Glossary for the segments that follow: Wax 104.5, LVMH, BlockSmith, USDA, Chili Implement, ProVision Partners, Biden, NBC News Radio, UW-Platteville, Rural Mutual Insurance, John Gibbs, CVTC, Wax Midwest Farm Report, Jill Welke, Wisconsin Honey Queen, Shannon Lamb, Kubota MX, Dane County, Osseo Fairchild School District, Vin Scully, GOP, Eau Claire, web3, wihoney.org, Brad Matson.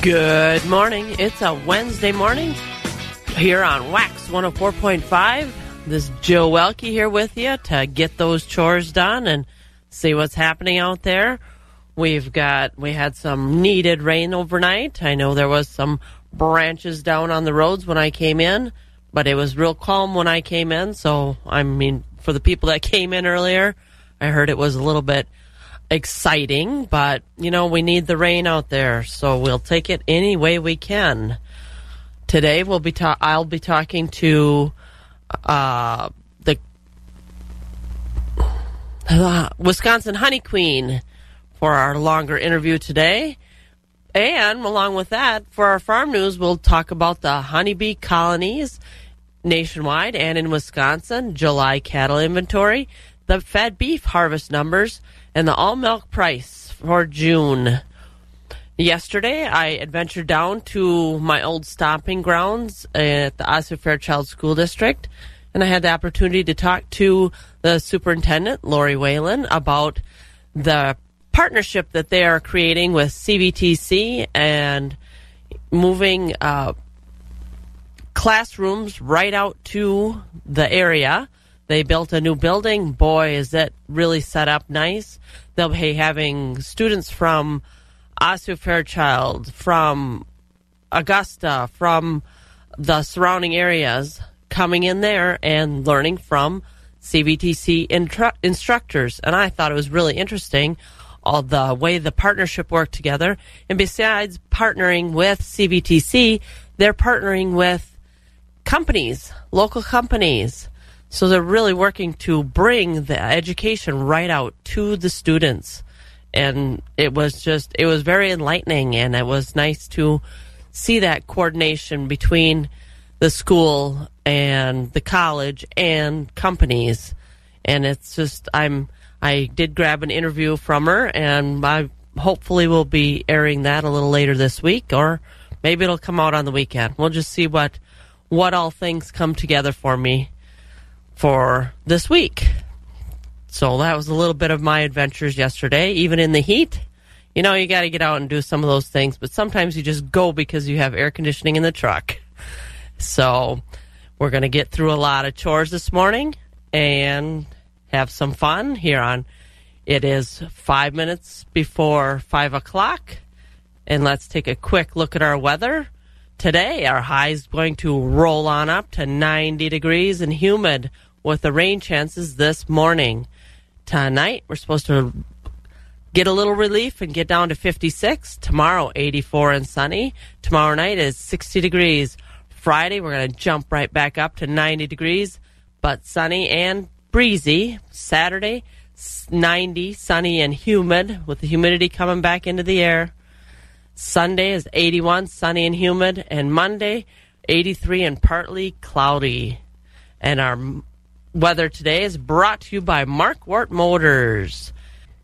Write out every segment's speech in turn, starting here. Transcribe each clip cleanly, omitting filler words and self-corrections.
Good morning. It's a Wednesday morning here on Wax 104.5. This is Joe Welke here with you to get those chores done and see what's happening out there. We had some needed rain overnight. I know there was some branches down on the roads when I came in, but it was real calm when I came in. So, I mean, for the people that came in earlier, I heard it was a little bit exciting, but you know, we need the rain out there, so we'll take it any way we can. Today I'll be talking to the Wisconsin Honey Queen for our longer interview today, and along with that, for our farm news, we'll talk about the honeybee colonies nationwide and in Wisconsin, July cattle inventory, the fed beef harvest numbers, and the all-milk price for June. Yesterday, I adventured down to my old stomping grounds at the Osseo Fairchild School District, and I had the opportunity to talk to the superintendent, Lori Whalen, about the partnership that they are creating with CVTC and moving classrooms right out to the area. They built a new building. Boy, is that really set up nice. They'll be having students from Osseo Fairchild, from Augusta, from the surrounding areas coming in there and learning from CVTC instructors. And I thought it was really interesting, all the way the partnership worked together. And besides partnering with CVTC, they're partnering with companies, local companies. So they're really working to bring the education right out to the students. And it was very enlightening, and it was nice to see that coordination between the school and the college and companies. And it's just, I did grab an interview from her, and I hopefully will be airing that a little later this week, or maybe it'll come out on the weekend. We'll just see what all things come together for me for this week. So that was a little bit of my adventures yesterday, even in the heat. You know, you got to get out and do some of those things, but sometimes you just go because you have air conditioning in the truck. So we're going to get through a lot of chores this morning and have some fun here on. It is 5 minutes before 5 o'clock, and let's take a quick look at our weather. Today, our high is going to roll on up to 90 degrees and humid, with the rain chances this morning. Tonight, we're supposed to get a little relief and get down to 56. Tomorrow, 84 and sunny. Tomorrow night is 60 degrees. Friday, we're going to jump right back up to 90 degrees, but sunny and breezy. Saturday, 90, sunny and humid, with the humidity coming back into the air. Sunday is 81, sunny and humid. And Monday, 83 and partly cloudy. And our weather today is brought to you by Markwart Motors.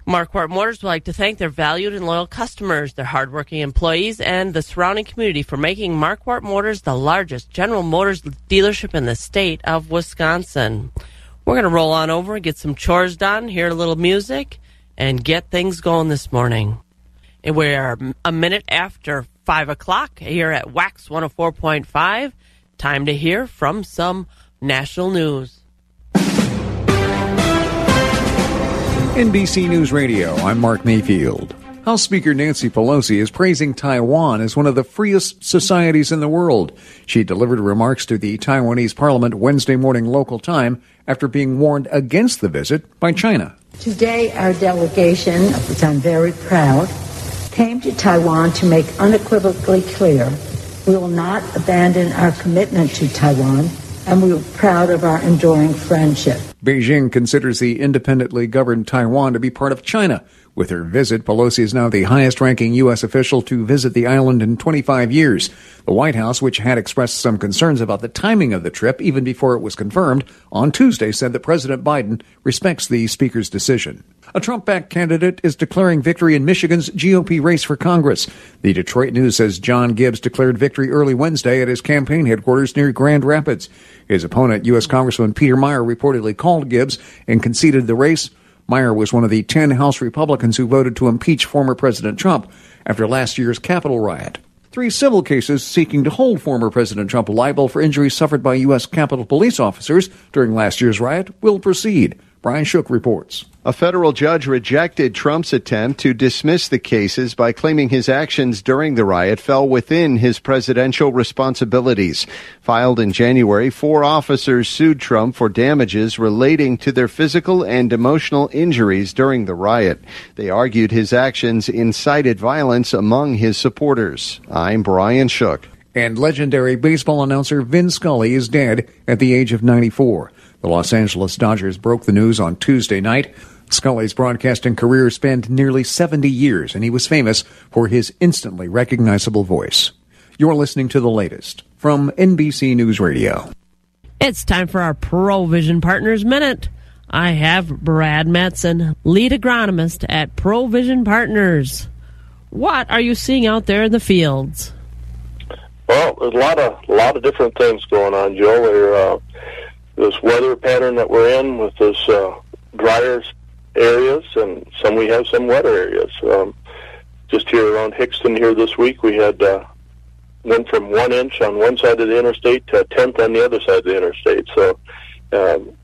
Markwart Motors would like to thank their valued and loyal customers, their hardworking employees, and the surrounding community for making Markwart Motors the largest General Motors dealership in the state of Wisconsin. We're going to roll on over, get some chores done, hear a little music, and get things going this morning. And we are a minute after 5 o'clock here at Wax 104.5. Time to hear from some national news. NBC News Radio, I'm Mark Mayfield. House Speaker Nancy Pelosi is praising Taiwan as one of the freest societies in the world. She delivered remarks to the Taiwanese parliament Wednesday morning local time after being warned against the visit by China. Today, our delegation, of which I'm very proud, came to Taiwan to make unequivocally clear we will not abandon our commitment to Taiwan, and we are proud of our enduring friendship. Beijing considers the independently governed Taiwan to be part of China. With her visit, Pelosi is now the highest-ranking U.S. official to visit the island in 25 years. The White House, which had expressed some concerns about the timing of the trip even before it was confirmed, on Tuesday said that President Biden respects the Speaker's decision. A Trump-backed candidate is declaring victory in Michigan's GOP race for Congress. The Detroit News says John Gibbs declared victory early Wednesday at his campaign headquarters near Grand Rapids. His opponent, U.S. Congressman Peter Meyer, reportedly called Gibbs and conceded the race. Meyer was one of the 10 House Republicans who voted to impeach former President Trump after last year's Capitol riot. Three civil cases seeking to hold former President Trump liable for injuries suffered by U.S. Capitol police officers during last year's riot will proceed. Brian Shook reports. A federal judge rejected Trump's attempt to dismiss the cases by claiming his actions during the riot fell within his presidential responsibilities. Filed in January, four officers sued Trump for damages relating to their physical and emotional injuries during the riot. They argued his actions incited violence among his supporters. I'm Brian Shook. And legendary baseball announcer Vin Scully is dead at the age of 94. The Los Angeles Dodgers broke the news on Tuesday night. Scully's broadcasting career spanned nearly 70 years, and he was famous for his instantly recognizable voice. You're listening to the latest from NBC News Radio. It's time for our ProVision Partners Minute. I have Brad Matson, lead agronomist at ProVision Partners. What are you seeing out there in the fields? Well, there's a lot of different things going on, Joe. This weather pattern that we're in with this drier areas, and we have some wetter areas. Just here around Hickston here this week, we had went from 1 inch on one side of the interstate to a tenth on the other side of the interstate. So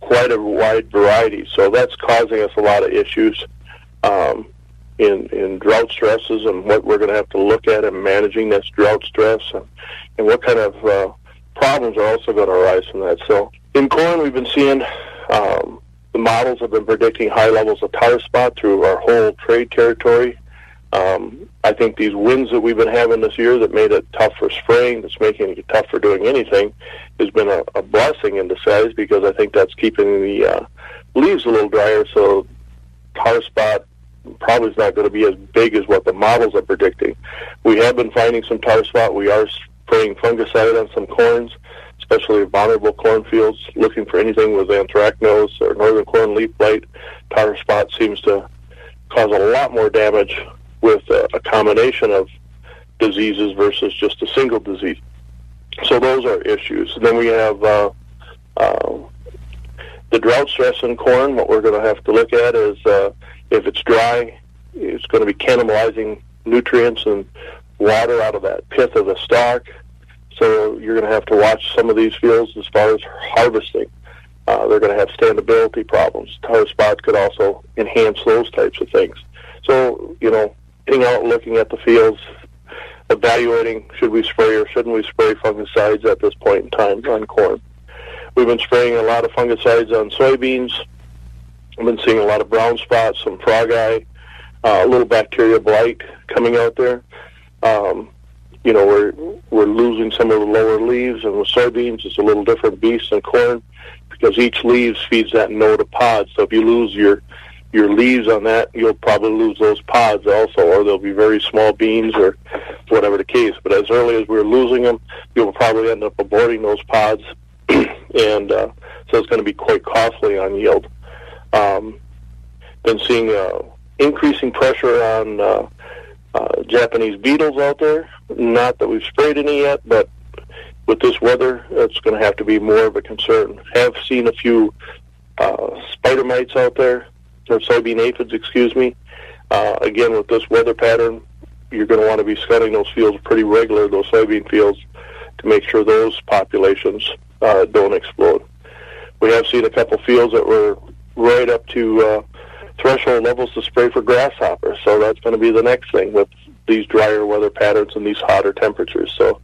quite a wide variety. So that's causing us a lot of issues in drought stresses, and what we're going to have to look at in managing this drought stress, and what kind of problems are also going to arise from that. So in corn, we've been seeing the models have been predicting high levels of tar spot through our whole trade territory. I think these winds that we've been having this year that made it tough for spraying, that's making it tough for doing anything, has been a blessing in disguise, because I think that's keeping the leaves a little drier, so tar spot probably is not going to be as big as what the models are predicting. We have been finding some tar spot. We are spraying fungicide on some corns, especially vulnerable cornfields, looking for anything with anthracnose or northern corn leaf blight. Tar spot seems to cause a lot more damage with a combination of diseases versus just a single disease. So those are issues. And then we have the drought stress in corn. What we're going to have to look at is if it's dry, it's going to be cannibalizing nutrients and water out of that pith of the stalk. So you're going to have to watch some of these fields as far as harvesting. They're going to have standability problems. Tar spot could also enhance those types of things. So, you know, getting out, looking at the fields, evaluating should we spray or shouldn't we spray fungicides at this point in time on corn. We've been spraying a lot of fungicides on soybeans. I've been seeing a lot of brown spots, some frog eye, a little bacteria blight coming out there. You know, we're losing some of the lower leaves, and with soybeans, it's a little different beast than corn because each leaf feeds that node of pods. So if you lose your your leaves on that, you'll probably lose those pods also, or they'll be very small beans or whatever the case. But as early as we're losing them, you'll probably end up aborting those pods, and so it's going to be quite costly on yield. Been seeing increasing pressure on Japanese beetles out there. Not that we've sprayed any yet, but with this weather, it's going to have to be more of a concern. Have seen a few spider mites out there, or soybean aphids, excuse me. Again, with this weather pattern, you're going to want to be scudding those fields pretty regular, those soybean fields, to make sure those populations don't explode. We have seen a couple fields that were right up to threshold levels to spray for grasshoppers, so that's going to be the next thing with these drier weather patterns and these hotter temperatures. So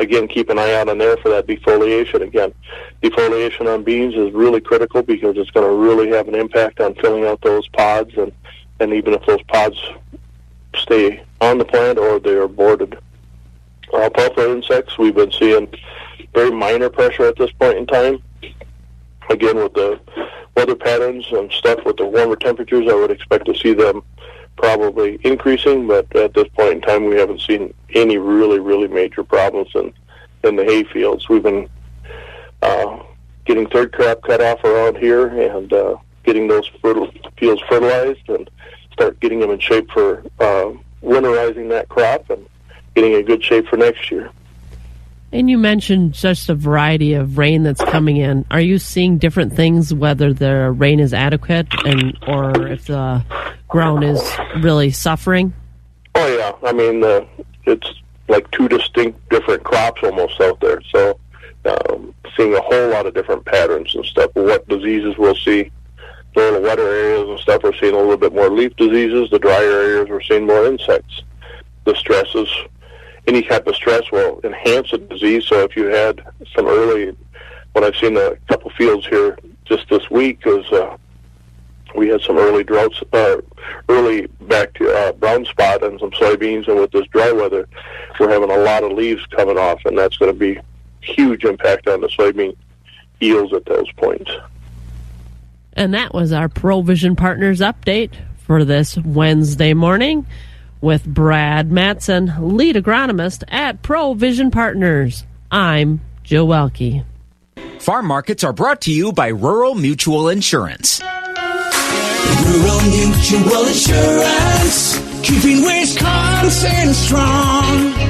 again, keep an eye out on there for that defoliation. Again, defoliation on beans is really critical because it's going to really have an impact on filling out those pods, and even if those pods stay on the plant or they are aborted. Alfalfa insects, we've been seeing very minor pressure at this point in time. Again, with the weather patterns and stuff, with the warmer temperatures, I would expect to see them probably increasing, but at this point in time, we haven't seen any really major problems in the hay fields. We've been getting third crop cut off around here and getting those fields fertilized and start getting them in shape for winterizing that crop and getting in good shape for next year. And you mentioned just the variety of rain that's coming in. Are you seeing different things, whether the rain is adequate and or if the ground is really suffering? Oh, yeah. I mean, it's like two distinct different crops almost out there. So seeing a whole lot of different patterns and stuff. What diseases we'll see. The little wetter areas and stuff, we're seeing a little bit more leaf diseases. The drier areas, we're seeing more insects. The stresses. Any type of stress will enhance the disease. So if you had some early, what I've seen a couple fields here just this week is we had some early droughts, early brown spot on some soybeans, and with this dry weather, we're having a lot of leaves coming off, and that's going to be huge impact on the soybean yields at those points. And that was our ProVision Partners update for this Wednesday morning, with Brad Matson, lead agronomist at ProVision Partners. I'm Jill Welke. Farm markets are brought to you by Rural Mutual Insurance. Rural Mutual Insurance, keeping Wisconsin strong.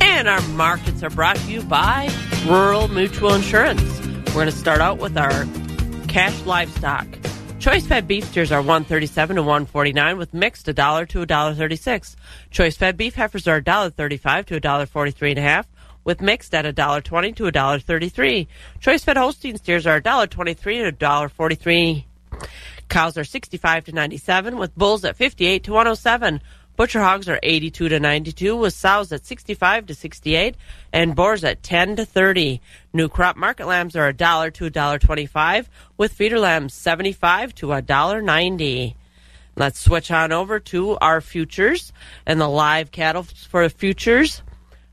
And our markets are brought to you by Rural Mutual Insurance. We're going to start out with our cash livestock. Choice fed beef steers are $137 to $149, with mixed $1 to $1.36. Choice fed beef heifers are $1.35 to $1.43 1/2, with mixed at $1.20 to $1.33. Choice fed Holstein steers are $1.23 to $1.43. Cows are $65 to $97, with bulls at $58 to $107. Butcher hogs are $82 to $92, with sows at $65 to $68, and boars at $10 to $30. New crop market lambs are $1 to $1.25, with feeder lambs $75 to $1.90. Let's switch on over to our futures and the live cattle for futures.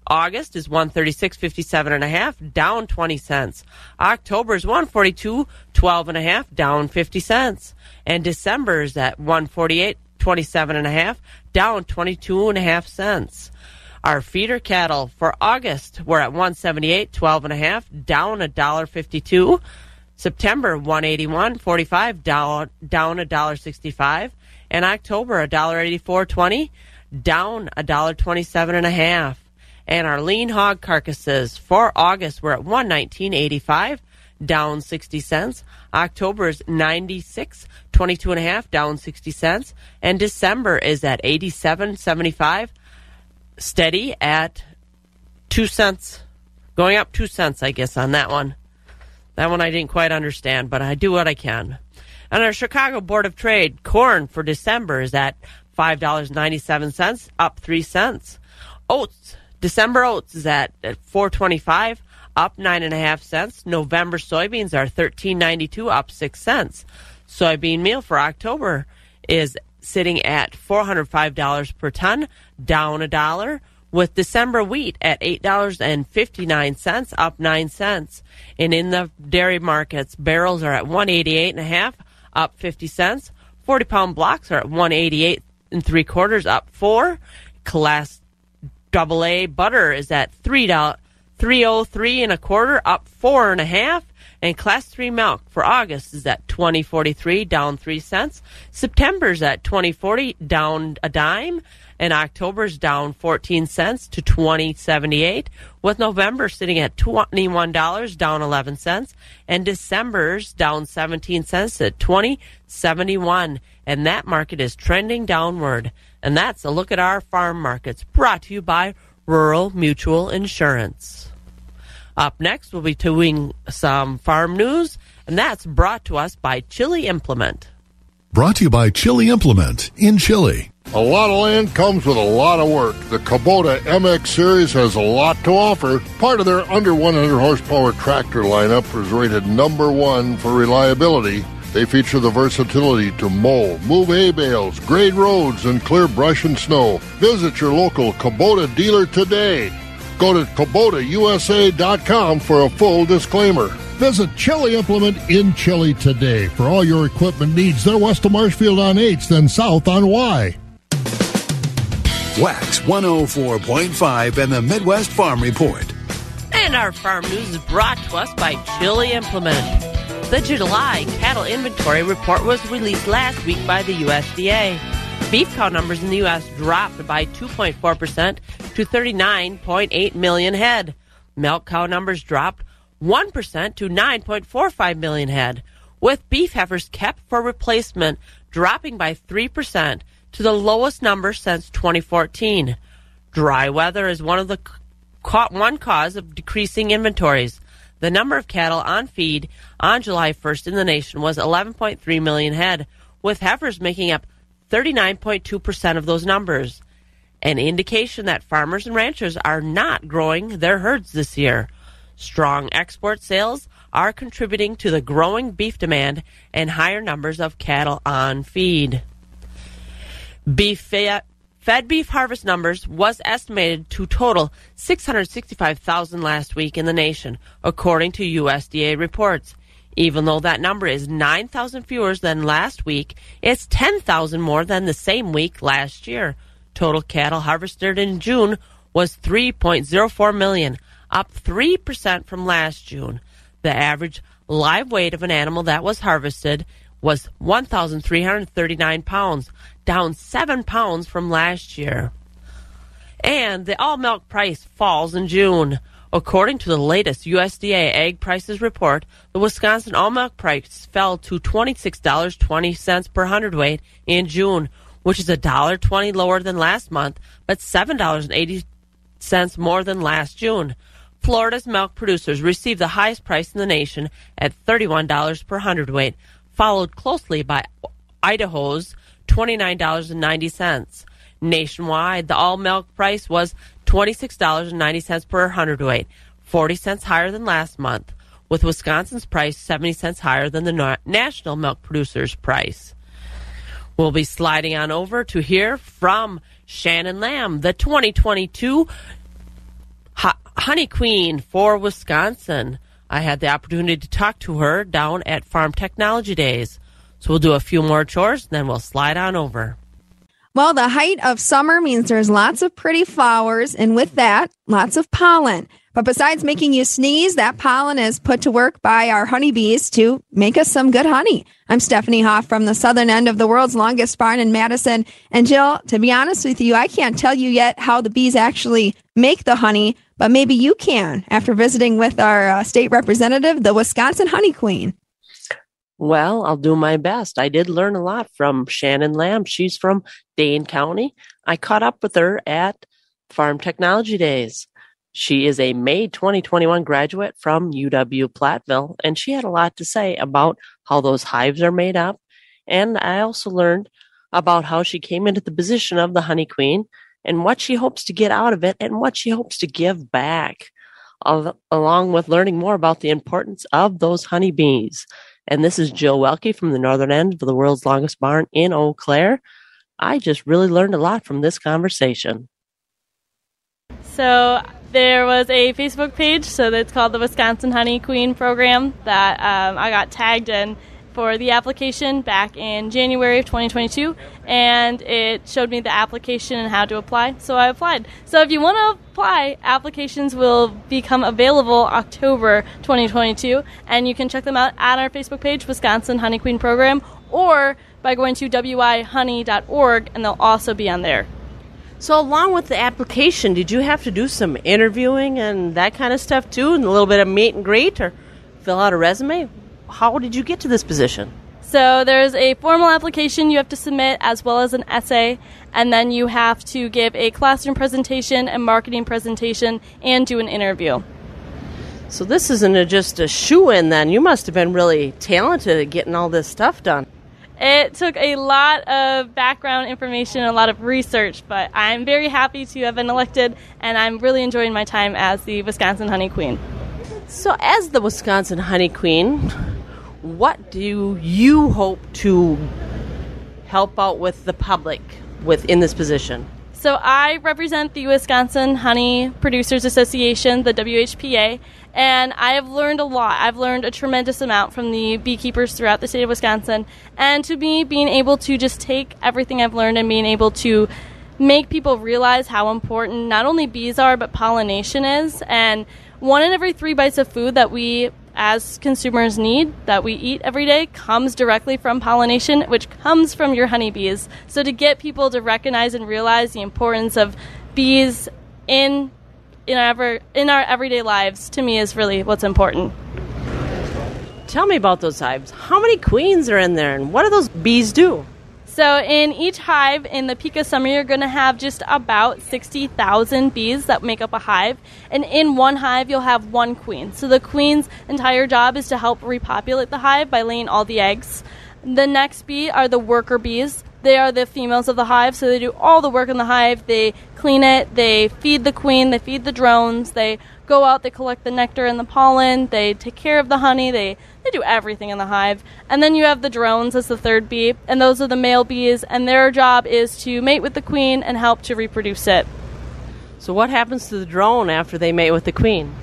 August is $136.57 1/2, down 20 cents. October is $142.12 1/2, down 50 cents, and December is at $148.27 1/2, down 22.5 cents. Our feeder cattle for August were at $178.12 1/2, down $1.52. September $181.45, down $1.65, and October $1.84.20, down $1.27 1/2. And our lean hog carcasses for August were at $119.85, down 60 cents. October is $96.22 1/2, down 60 cents. And December is at $87.75, steady at 2 cents. Going up 2 cents, I guess, on that one. That one I didn't quite understand, but I do what I can. On our Chicago Board of Trade, corn for December is at $5.97, up 3 cents. Oats, December oats is at $4.25, up 9.5 cents. November soybeans are $13.92, up 6 cents. Soybean meal for October is sitting at $405 per ton, down $1, with December wheat at $8.59, up 9 cents. And in the dairy markets, barrels are at $188.5, up 50 cents. 40-pound blocks are at $188.75, up 4. Class AA butter is at $3.0325, up 4.5. And Class 3 milk for August is at $20.43, down 3 cents. September's at $20.40, down a dime. And October's down 14 cents to $20.78, with November sitting at $21, down 11 cents. And December's down 17 cents at $20.71. And that market is trending downward. And that's a look at our farm markets, brought to you by Rural Mutual Insurance. Up next, we'll be doing some farm news, and that's brought to us by Chili Implement. Brought to you by Chili Implement in Chile. A lot of land comes with a lot of work. The Kubota MX series has a lot to offer. Part of their under 100 horsepower tractor lineup is rated number one for reliability. They feature the versatility to mow, move hay bales, grade roads, and clear brush and snow. Visit your local Kubota dealer today. Go to KubotaUSA.com for a full disclaimer. Visit Chili Implement in Chile today for all your equipment needs. They're west of Marshfield on H, then south on Y. Wax 104.5 and the Midwest Farm Report. And our farm news is brought to us by Chili Implement. The July cattle inventory report was released last week by the USDA. Beef cow numbers in the U.S. dropped by 2.4% to 39.8 million head. Milk cow numbers dropped 1% to 9.45 million head, with beef heifers kept for replacement dropping by 3% to the lowest number since 2014. Dry weather is one cause of decreasing inventories. The number of cattle on feed on July 1st in the nation was 11.3 million head, with heifers making up 39.2% of those numbers, an indication that farmers and ranchers are not growing their herds this year. Strong export sales are contributing to the growing beef demand and higher numbers of cattle on feed. Fed beef harvest numbers was estimated to total 665,000 last week in the nation, according to USDA reports. Even though that number is 9,000 fewer than last week, it's 10,000 more than the same week last year. Total cattle harvested in June was 3.04 million, up 3% from last June. The average live weight of an animal that was harvested was 1,339 pounds, down 7 pounds from last year. And the all-milk price falls in June. According to the latest USDA Ag Prices Report, the Wisconsin all-milk price fell to $26.20 per hundredweight in June, which is $1.20 lower than last month, but $7.80 more than last June. Florida's milk producers received the highest price in the nation at $31 per hundredweight, followed closely by Idaho's $29.90. Nationwide, the all-milk price was $26.90 per hundredweight, 40 cents higher than last month, with Wisconsin's price 70 cents higher than the national milk producer's price. We'll be sliding on over to hear from Shannon Lamb, the 2022 Honey Queen for Wisconsin. I had the opportunity to talk to her down at Farm Technology Days. So we'll do a few more chores, then we'll slide on over. Well, the height of summer means there's lots of pretty flowers, and with that, lots of pollen. But besides making you sneeze, that pollen is put to work by our honeybees to make us some good honey. I'm Stephanie Hoff from the southern end of the world's longest barn in Madison. And Jill, to be honest with you, I can't tell you yet how the bees actually make the honey, but maybe you can after visiting with our state representative, the Wisconsin Honey Queen. Well, I'll do my best. I did learn a lot from Shannon Lamb. She's from Dane County. I caught up with her at Farm Technology Days. She is a May 2021 graduate from UW-Platteville, and she had a lot to say about how those hives are made up And I also learned about how she came into the position of the Honey Queen and what she hopes to get out of it and what she hopes to give back, along with learning more about the importance of those honeybees. And this is Jill Welke from the northern end of the world's longest barn in Eau Claire. I just really learned a lot from this conversation. So there was a Facebook page, so that's called the Wisconsin Honey Queen program, that I got tagged in for the application back in January of 2022, and it showed me the application and how to apply, so I applied. So if you want to apply, applications will become available October 2022, and you can check them out at our Facebook page, Wisconsin Honey Queen Program, or by going to wihoney.org, and they'll also be on there. So along with the application, did you have to do some interviewing and that kind of stuff too, and a little bit of meet and greet or fill out a resume? How did you get to this position? So there's a formal application you have to submit, as well as an essay, and then you have to give a classroom presentation, a marketing presentation, and do an interview. So this isn't just a shoo-in then. You must have been really talented at getting all this stuff done. It took a lot of background information, a lot of research, but I'm very happy to have been elected, and I'm really enjoying my time as the Wisconsin Honey Queen. So as the Wisconsin Honey Queen, what do you hope to help out with the public within this position? So I represent the Wisconsin Honey Producers Association, the WHPA, and I have learned a lot. I've learned a tremendous amount from the beekeepers throughout the state of Wisconsin. And to me, being able to just take everything I've learned and being able to make people realize how important not only bees are, but pollination is. And 1 in every 3 bites of food that we as consumers need, that we eat every day, comes directly from pollination, which comes from your honeybees. So to get people to recognize and realize the importance of bees in our everyday lives, to me, is really what's important. Tell me about those hives. How many queens are in there, and what do those bees do? So in each hive, in the peak of summer, you're going to have just about 60,000 bees that make up a hive. And in one hive, you'll have 1 queen. So the queen's entire job is to help repopulate the hive by laying all the eggs. The next bee are the worker bees. They are the females of the hive, so they do all the work in the hive. They clean it, they feed the queen, they feed the drones, they go out, they collect the nectar and the pollen, they take care of the honey, they do everything in the hive. And then you have the drones as the 3rd bee, and those are the male bees, and their job is to mate with the queen and help to reproduce it. So what happens to the drone after they mate with the queen?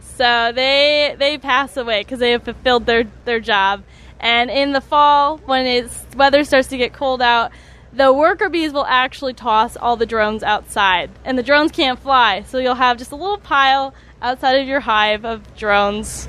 So they pass away because they have fulfilled their job. And in the fall, when weather starts to get cold out, the worker bees will actually toss all the drones outside. And the drones can't fly, so you'll have just a little pile outside of your hive of drones.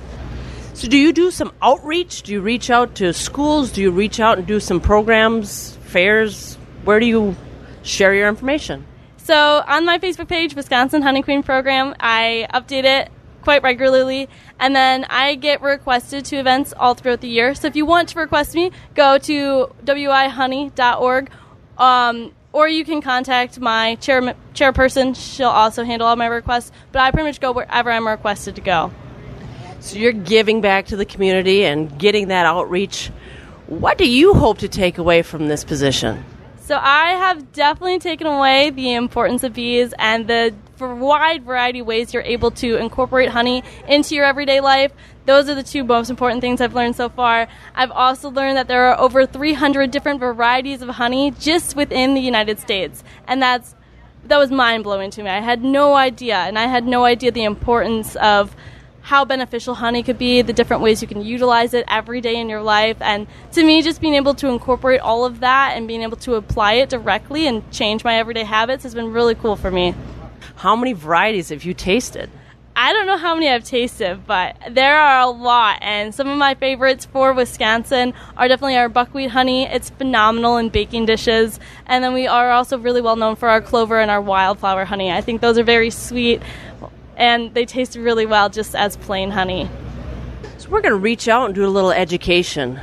So do you do some outreach? Do you reach out to schools? Do you reach out and do some programs, fairs? Where do you share your information? So on my Facebook page, Wisconsin Honey Queen Program, I update it quite regularly, and then I get requested to events all throughout the year. So if you want to request me, go to wihoney.org, or you can contact my chairperson. She'll also handle all my requests, but I pretty much go wherever I'm requested to go. So you're giving back to the community and getting that outreach. What do you hope to take away from this position? So I have definitely taken away the importance of bees and the wide variety of ways you're able to incorporate honey into your everyday life. Those are the 2 most important things I've learned so far. I've also learned that there are over 300 different varieties of honey just within the United States. And that was mind-blowing to me. I had no idea, and I had no idea the importance of how beneficial honey could be, the different ways you can utilize it every day in your life. And to me, just being able to incorporate all of that and being able to apply it directly and change my everyday habits has been really cool for me. How many varieties have you tasted? I don't know how many I've tasted, but there are a lot. And some of my favorites for Wisconsin are definitely our buckwheat honey. It's phenomenal in baking dishes. And then we are also really well known for our clover and our wildflower honey. I think those are very sweet, and they taste really well just as plain honey. So we're going to reach out and do a little education.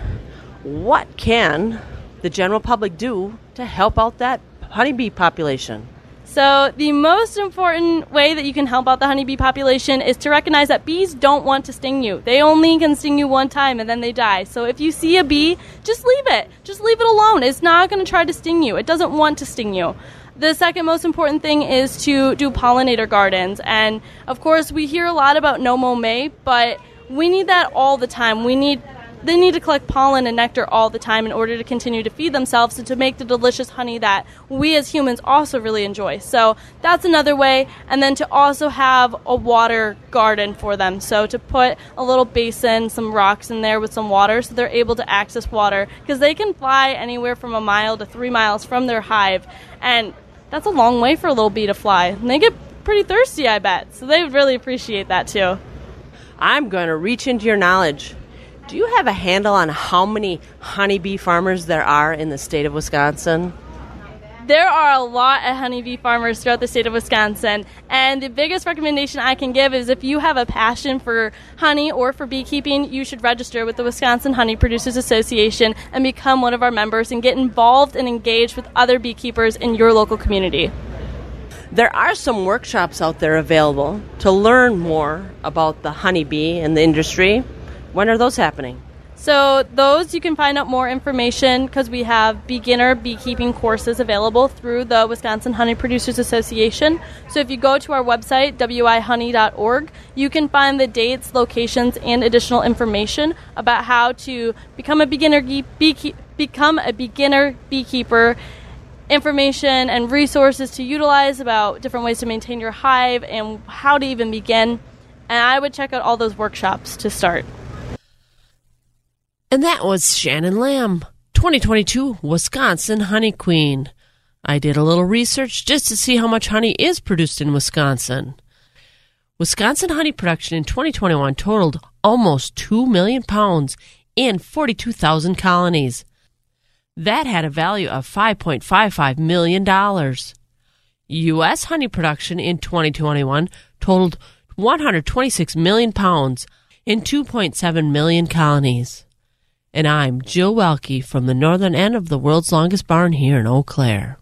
What can the general public do to help out that honeybee population? So the most important way that you can help out the honeybee population is to recognize that bees don't want to sting you. They only can sting you one time and then they die. So if you see a bee, just leave it. Just leave it alone. It's not going to try to sting you. It doesn't want to sting you. The second most important thing is to do pollinator gardens. And, of course, we hear a lot about no mow May, but we need that all the time. They need to collect pollen and nectar all the time in order to continue to feed themselves and to make the delicious honey that we as humans also really enjoy. So that's another way. And then to also have a water garden for them. So to put a little basin, some rocks in there with some water so they're able to access water, because they can fly anywhere from 1 mile to 3 miles from their hive. And that's a long way for a little bee to fly. And they get pretty thirsty, I bet. So they really appreciate that too. I'm going to reach into your knowledge. Do you have a handle on how many honeybee farmers there are in the state of Wisconsin? There are a lot of honeybee farmers throughout the state of Wisconsin, and the biggest recommendation I can give is if you have a passion for honey or for beekeeping, you should register with the Wisconsin Honey Producers Association and become one of our members and get involved and engaged with other beekeepers in your local community. There are some workshops out there available to learn more about the honeybee and the industry. When are those happening? So those, you can find out more information because we have beginner beekeeping courses available through the Wisconsin Honey Producers Association. So if you go to our website, wihoney.org, you can find the dates, locations, and additional information about how to become a beginner beekeeper, information and resources to utilize about different ways to maintain your hive and how to even begin. And I would check out all those workshops to start. And that was Shannon Lamb, 2022 Wisconsin Honey Queen. I did a little research just to see how much honey is produced in Wisconsin. Wisconsin honey production in 2021 totaled almost 2 million pounds in 42,000 colonies. That had a value of $5.55 million. U.S. honey production in 2021 totaled 126 million pounds in 2.7 million colonies. And I'm Jill Welke from the northern end of the world's longest barn here in Eau Claire.